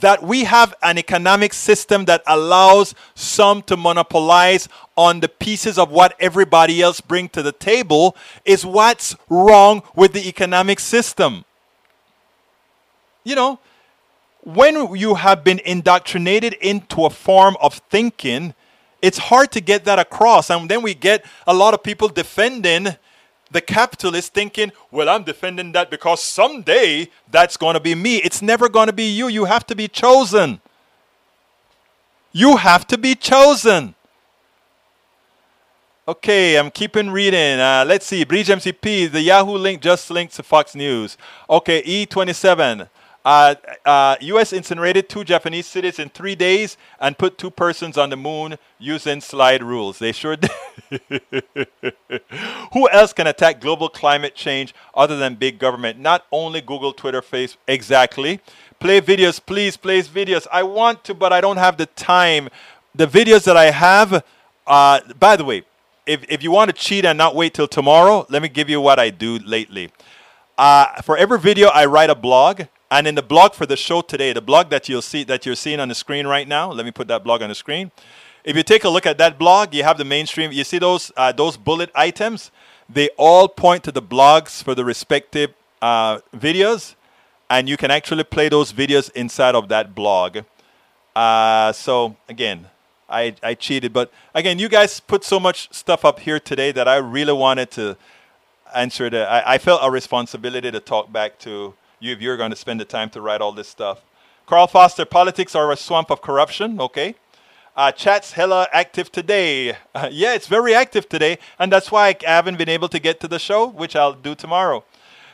That we have an economic system that allows some to monopolize on the pieces of what everybody else brings to the table is what's wrong with the economic system. You know, when you have been indoctrinated into a form of thinking, it's hard to get that across. And then we get a lot of people defending the capitalist thinking, well, I'm defending that because someday that's going to be me. It's never going to be you. You have to be chosen. You have to be chosen. Okay, I'm keeping reading. Let's see. Bridge MCP, the Yahoo link just linked to Fox News. Okay, E27. U.S. incinerated 2 Japanese cities in 3 days and put 2 persons on the moon using slide rules. They sure did. Who else can attack global climate change other than big government? Not only Google, Twitter, Facebook. Exactly. Play videos, please. Play videos. I want to, but I don't have the time. the videos that I have, by the way, if you want to cheat and not wait till tomorrow, let me give you what I do lately. For every video, I write a blog. And in the blog for the show today, the blog that you'll see, that you're seeing on the screen right now, let me put that blog on the screen. If you take a look at that blog, you have the mainstream. You see those bullet items? They all point to the blogs for the respective videos. And you can actually play those videos inside of that blog. So, again, I cheated. But, again, you guys put so much stuff up here today that I really wanted to answer. I felt a responsibility to talk back to you if you're going to spend the time to write all this stuff. Carl Foster, politics are a swamp of corruption. Okay. Chat's hella active today. Yeah, it's very active today. And that's why I haven't been able to get to the show, which I'll do tomorrow.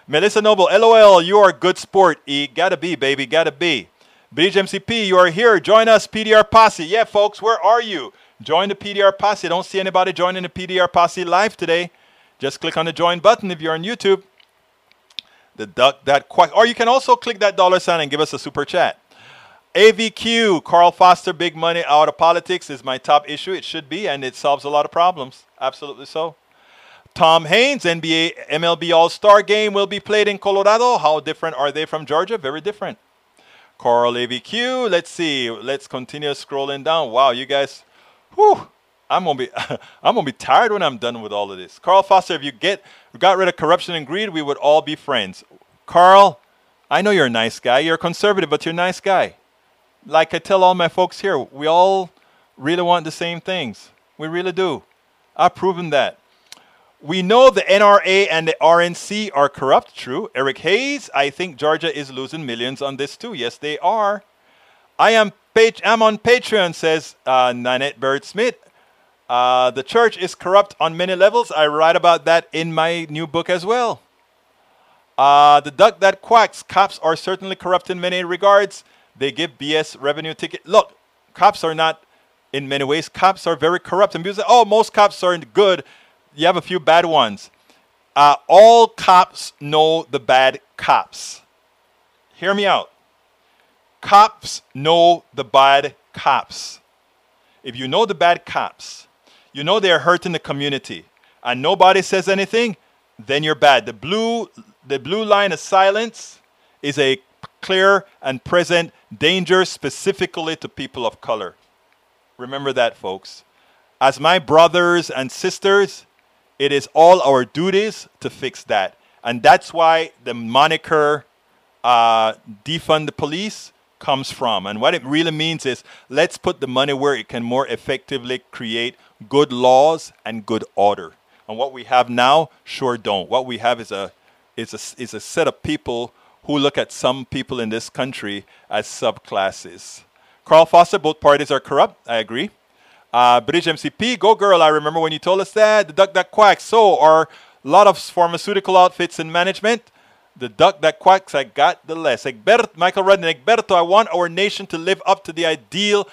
Melissa Noble, LOL, you are a good sport. E, gotta be, baby, gotta be. Bridge MCP, you are here. Join us, PDR Posse. Yeah, folks, where are you? Join the PDR Posse. I don't see anybody joining the PDR Posse live today. Just click on the join button if you're on YouTube. The duck that quack, or you can also click that $ and give us a super chat. AVQ, Carl Foster, big money out of politics is my top issue. It should be, and it solves a lot of problems. Absolutely so. Tom Hines, NBA, MLB All-Star game will be played in Colorado. How different are they from Georgia? Very different. Carl AVQ, let's see. Let's continue scrolling down. Wow, you guys, whew. I'm gonna be tired when I'm done with all of this. Carl Foster, if you got rid of corruption and greed, we would all be friends. Carl, I know you're a nice guy. You're a conservative, but you're a nice guy. Like I tell all my folks here, we all really want the same things. We really do. I've proven that. We know the NRA and the RNC are corrupt. True. Eric Hayes, I think Georgia is losing millions on this too. Yes, they are. I'm on Patreon, says Nanette Bird-Smith. The church is corrupt on many levels. I write about that in my new book as well. The duck that quacks. Cops are certainly corrupt in many regards. They give BS revenue ticket. Look, cops are not in many ways. Cops are very corrupt. And people say, oh, most cops aren't good. You have a few bad ones. All cops know the bad cops. Hear me out. Cops know the bad cops. If you know the bad cops, you know they're hurting the community, and nobody says anything, then you're bad. The blue line of silence is a clear and present danger specifically to people of color. Remember that, folks. As my brothers and sisters, it is all our duties to fix that. And that's why the moniker defund the police comes from. And what it really means is let's put the money where it can more effectively create good laws and good order. And what we have now sure don't. What we have is a set of people who look at some people in this country as subclasses. Carl Foster, both parties are corrupt. I agree. Bridge MCP, go girl. I remember when you told us that. The duck that quacks. So are a lot of pharmaceutical outfits in management. The duck that quacks, I got the less. Michael Rudnin, Egberto, I want our nation to live up to the ideals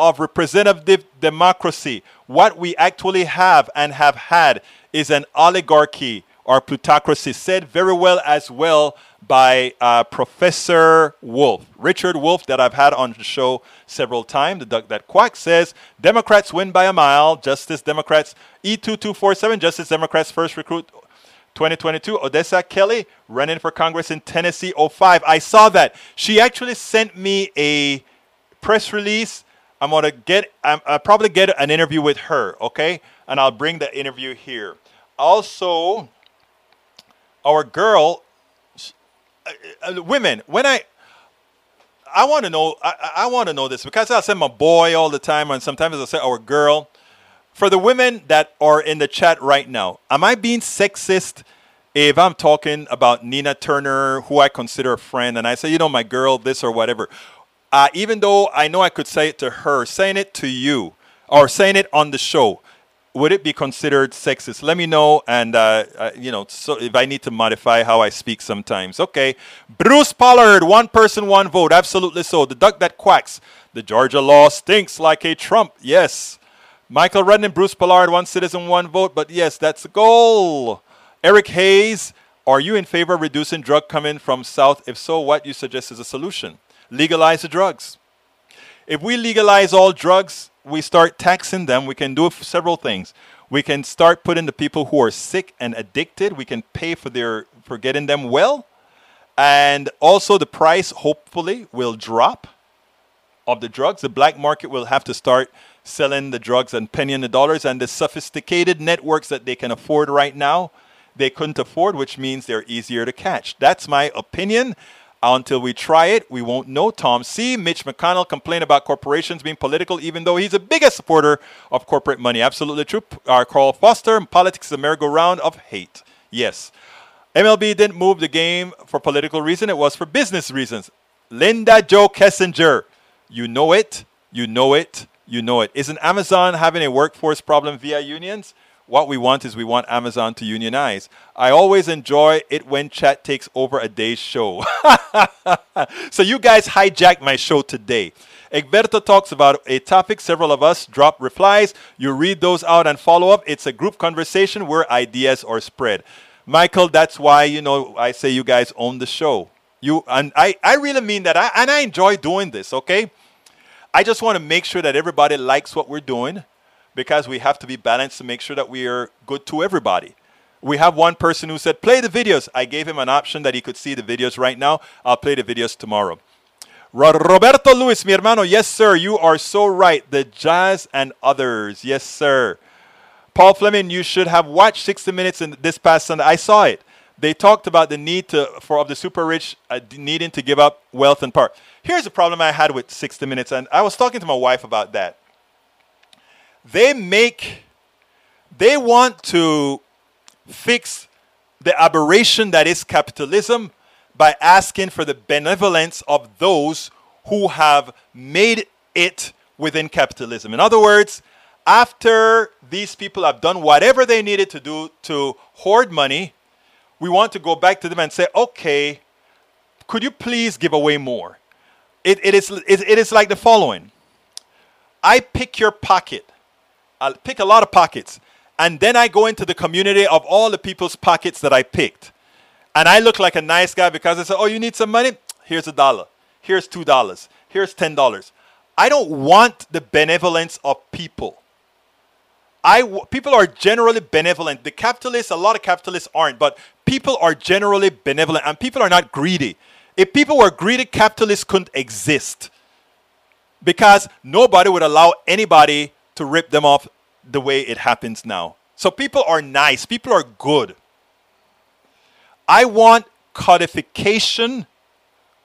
of representative democracy. What we actually have and have had is an oligarchy or plutocracy, said very well as well by Professor Wolf, Richard Wolf, that I've had on the show several times. The duck that quacks says, Democrats win by a mile. Justice Democrats, E2247, Justice Democrats first recruit 2022, Odessa Kelly running for Congress in Tennessee, 05. I saw that. She actually sent me a press release. I'm going to get, I'll probably get an interview with her, okay? And I'll bring the interview here. Also, our girl, women, when I want to know, I want to know this because I say my boy all the time and sometimes I say our girl. For the women that are in the chat right now, am I being sexist if I'm talking about Nina Turner, who I consider a friend, and I say, you know, my girl, this or whatever? Even though I know I could say it to her, saying it to you or saying it on the show, would it be considered sexist? Let me know, and, you know, so if I need to modify how I speak sometimes. Okay. Bruce Pollard, one person, one vote. Absolutely so. The duck that quacks. The Georgia law stinks like a Trump. Yes. Michael Rudnin, Bruce Pollard, one citizen, one vote. But yes, that's the goal. Eric Hayes, are you in favor of reducing drug coming from South? If so, what you suggest is a solution? Legalize the drugs. If we legalize all drugs, we start taxing them, we can do several things. We can start putting the people who are sick and addicted, we can pay for getting them well. And also the price, hopefully, will drop of the drugs. The black market will have to start selling the drugs and penning the dollars. And the sophisticated networks that they can afford right now, they couldn't afford, which means they're easier to catch. That's my opinion. Until we try it, we won't know. Tom C. Mitch McConnell complained about corporations being political, even though he's the biggest supporter of corporate money. Absolutely true. Carl Foster, politics is a merry-go-round of hate. Yes. MLB didn't move the game for political reason. It was for business reasons. Linda Jo Kessinger. You know it. You know it. You know it. Isn't Amazon having a workforce problem via unions? What we want is we want Amazon to unionize. I always enjoy it when chat takes over a day's show. So you guys hijacked my show today. Egberto talks about a topic. Several of us drop replies. You read those out and follow up. It's a group conversation where ideas are spread. Michael, that's why, you know, I say you guys own the show. I really mean that. I enjoy doing this, okay? I just want to make sure that everybody likes what we're doing, because we have to be balanced to make sure that we are good to everybody. We have one person who said, play the videos. I gave him an option that he could see the videos right now. I'll play the videos tomorrow. Roberto Luis, mi hermano, yes, sir, you are so right. The Jazz and others, yes, sir. Paul Fleming, you should have watched 60 Minutes in this past Sunday. I saw it. They talked about the need of the super rich needing to give up wealth and power. Here's the problem I had with 60 Minutes, and I was talking to my wife about that. They want to fix the aberration that is capitalism by asking for the benevolence of those who have made it within capitalism. In other words, after these people have done whatever they needed to do to hoard money, we want to go back to them and say, okay, could you please give away more? It is like the following. I pick your pocket. I'll pick a lot of pockets, and then I go into the community of all the people's pockets that I picked. And I look like a nice guy because I say, oh, you need some money? Here's $1. Here's $2. Here's $10. I don't want the benevolence of people. People are generally benevolent. The capitalists, a lot of capitalists aren't, but people are generally benevolent, and people are not greedy. If people were greedy, capitalists couldn't exist, because nobody would allow anybody to rip them off the way it happens now. So people are nice. People are good. I want codification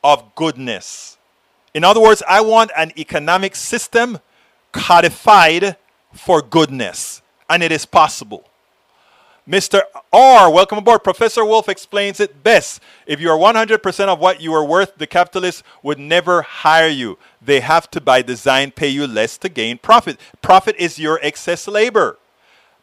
of goodness. In other words, I want an economic system codified for goodness. And it is possible. Mr. R, welcome aboard. Professor Wolf explains it best. If you are 100% of what you are worth, the capitalists would never hire you. They have to, by design, pay you less to gain profit. Profit is your excess labor.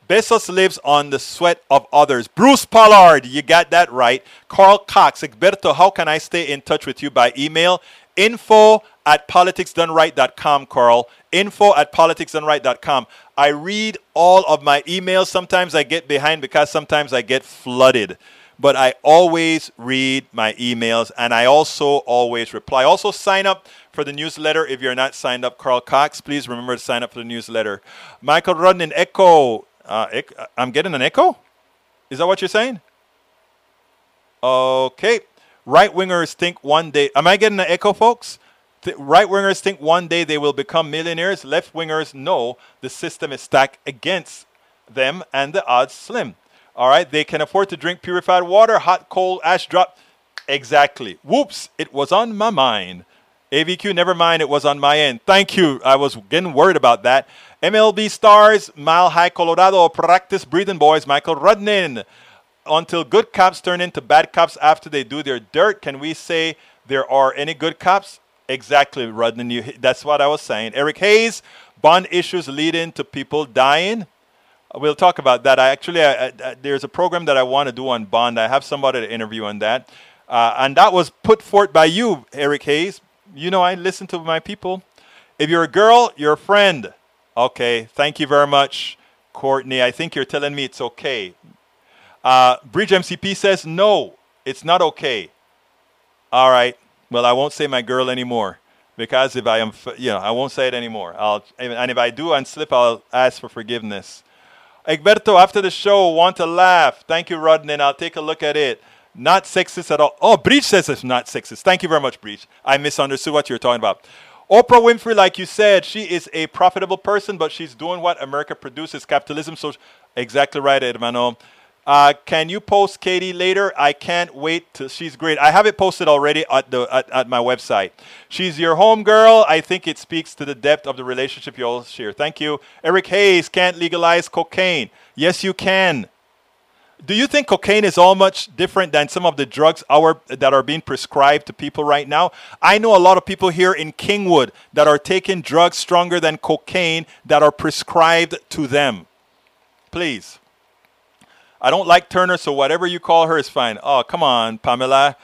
Bezos lives on the sweat of others. Bruce Pollard, you got that right. Carl Cox, Egberto, how can I stay in touch with you by email? info@politicsdoneright.com, Carl. info@politicsdoneright.com. I read all of my emails. Sometimes I get behind because sometimes I get flooded. But I always read my emails, and I also always reply. Also, sign up for the newsletter if you're not signed up. Carl Cox, please remember to sign up for the newsletter. Michael Rudnin, echo. I'm getting an echo? Is that what you're saying? Okay. Right-wingers think one day... Am I getting an echo, folks? Right-wingers think one day they will become millionaires. Left-wingers know the system is stacked against them and the odds slim. All right? They can afford to drink purified water, hot coal, ash drop. Exactly. Whoops. It was on my mind. AVQ, never mind. It was on my end. Thank you. I was getting worried about that. MLB stars, Mile High Colorado, practice breathing, boys. Michael Rudnin. Until good cops turn into bad cops after they do their dirt, can we say there are any good cops? Exactly, Rudnin. That's what I was saying. Eric Hayes, bond issues leading to people dying. We'll talk about that. I there's a program that I want to do on bond. I have somebody to interview on that. And that was put forth by you, Eric Hayes. You know, I listen to my people. If you're a girl, you're a friend. Okay, thank you very much, Courtney. I think you're telling me it's okay. Bridge MCP says, no, it's not okay. All right. Well, I won't say my girl anymore. because if I am, I won't say it anymore. And if I do and slip, I'll ask for forgiveness. Egberto, after the show, want to laugh. Thank you, Rudnin. I'll take a look at it. Not sexist at all. Oh, Breach says it's not sexist. Thank you very much, Breach. I misunderstood what you were talking about. Oprah Winfrey, like you said, she is a profitable person, but she's doing what America produces, capitalism. So, exactly right, Edmano. Can you post Katie later? I can't wait till she's great. I have it posted already at my website. She's your home girl. I think it speaks to the depth of the relationship you all share. Thank you. Eric Hayes, can't legalize cocaine. Yes, you can. Do you think cocaine is all much different than some of the drugs that are being prescribed to people right now? I know a lot of people here in Kingwood that are taking drugs stronger than cocaine that are prescribed to them. Please. I don't like Turner, so whatever you call her is fine. Oh, come on, Pamela.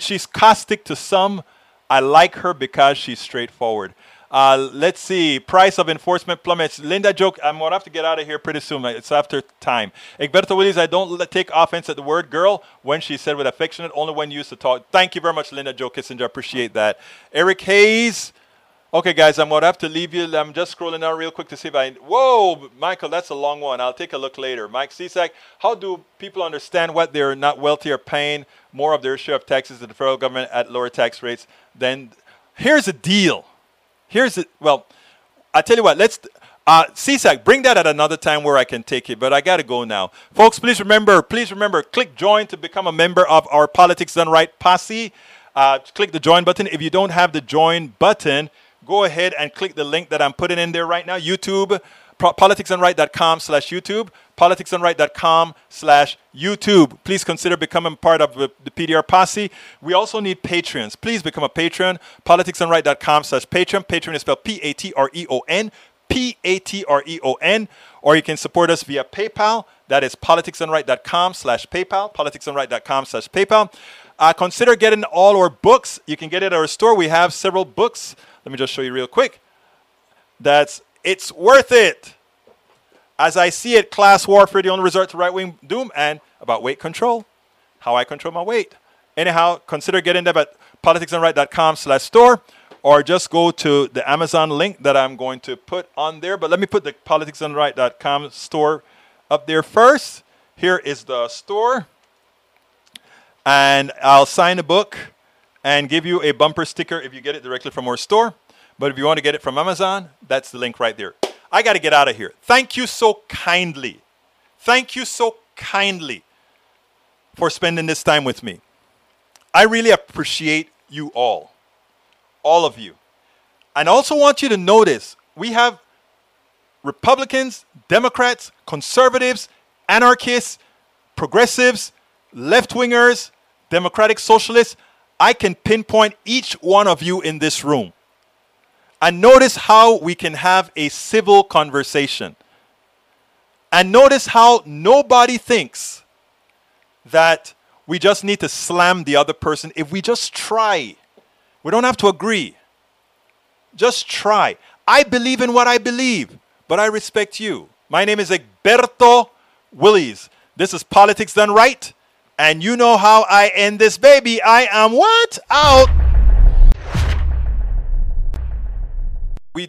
She's caustic to some. I like her because she's straightforward. Let's see. Price of enforcement plummets. Linda Jo, I'm going to have to get out of here pretty soon. It's after time. Egberto Willies, I don't take offense at the word girl when she said with affectionate, only when used to talk. Thank you very much, Linda Jo Kessinger. I appreciate that. Eric Hayes. Okay, guys, I'm going to have to leave you. I'm just scrolling down real quick to see if I... Whoa, Michael, that's a long one. I'll take a look later. Mike Sisak, how do people understand what they're not wealthy or paying more of their share of taxes to the federal government at lower tax rates than... Here's the deal. Well, I'll tell you what. Let's... Sisak, bring that at another time where I can take it, but I got to go now. Folks, please remember, click join to become a member of our Politics Done Right posse. Click the join button. If you don't have the join button... Go ahead and click the link that I'm putting in there right now, YouTube, politicsandright.com/YouTube, politicsandright.com/YouTube. Please consider becoming part of the PDR Posse. We also need Patreons. Please become a patron, politicsandright.com/Patreon. Patreon is spelled P-A-T-R-E-O-N, P-A-T-R-E-O-N. Or you can support us via PayPal. That is politicsandright.com/PayPal, politicsandright.com/PayPal. Consider getting all our books. You can get it at our store. We have several books. Let me just show you real quick. That's It's Worth It. As I See It, Class Warfare, The Only Resort to Right-Wing Doom, and About Weight Control, How I Control My Weight. Anyhow, consider getting them at politicsandright.com/store, or just go to the Amazon link that I'm going to put on there. But let me put the politicsandright.com store up there first. Here is the store. And I'll sign a book and give you a bumper sticker if you get it directly from our store. But if you want to get it from Amazon, that's the link right there. I got to get out of here. Thank you so kindly. Thank you so kindly for spending this time with me. I really appreciate you all of you. And I also want you to notice we have Republicans, Democrats, conservatives, anarchists, progressives, left-wingers, democratic socialists. I can pinpoint each one of you in this room. And notice how we can have a civil conversation. And notice how nobody thinks that we just need to slam the other person. If we just try, we don't have to agree. Just try. I believe in what I believe, but I respect you. My name is Egberto Willies. This is Politics Done Right. And you know how I end this, baby. I am what? Out. We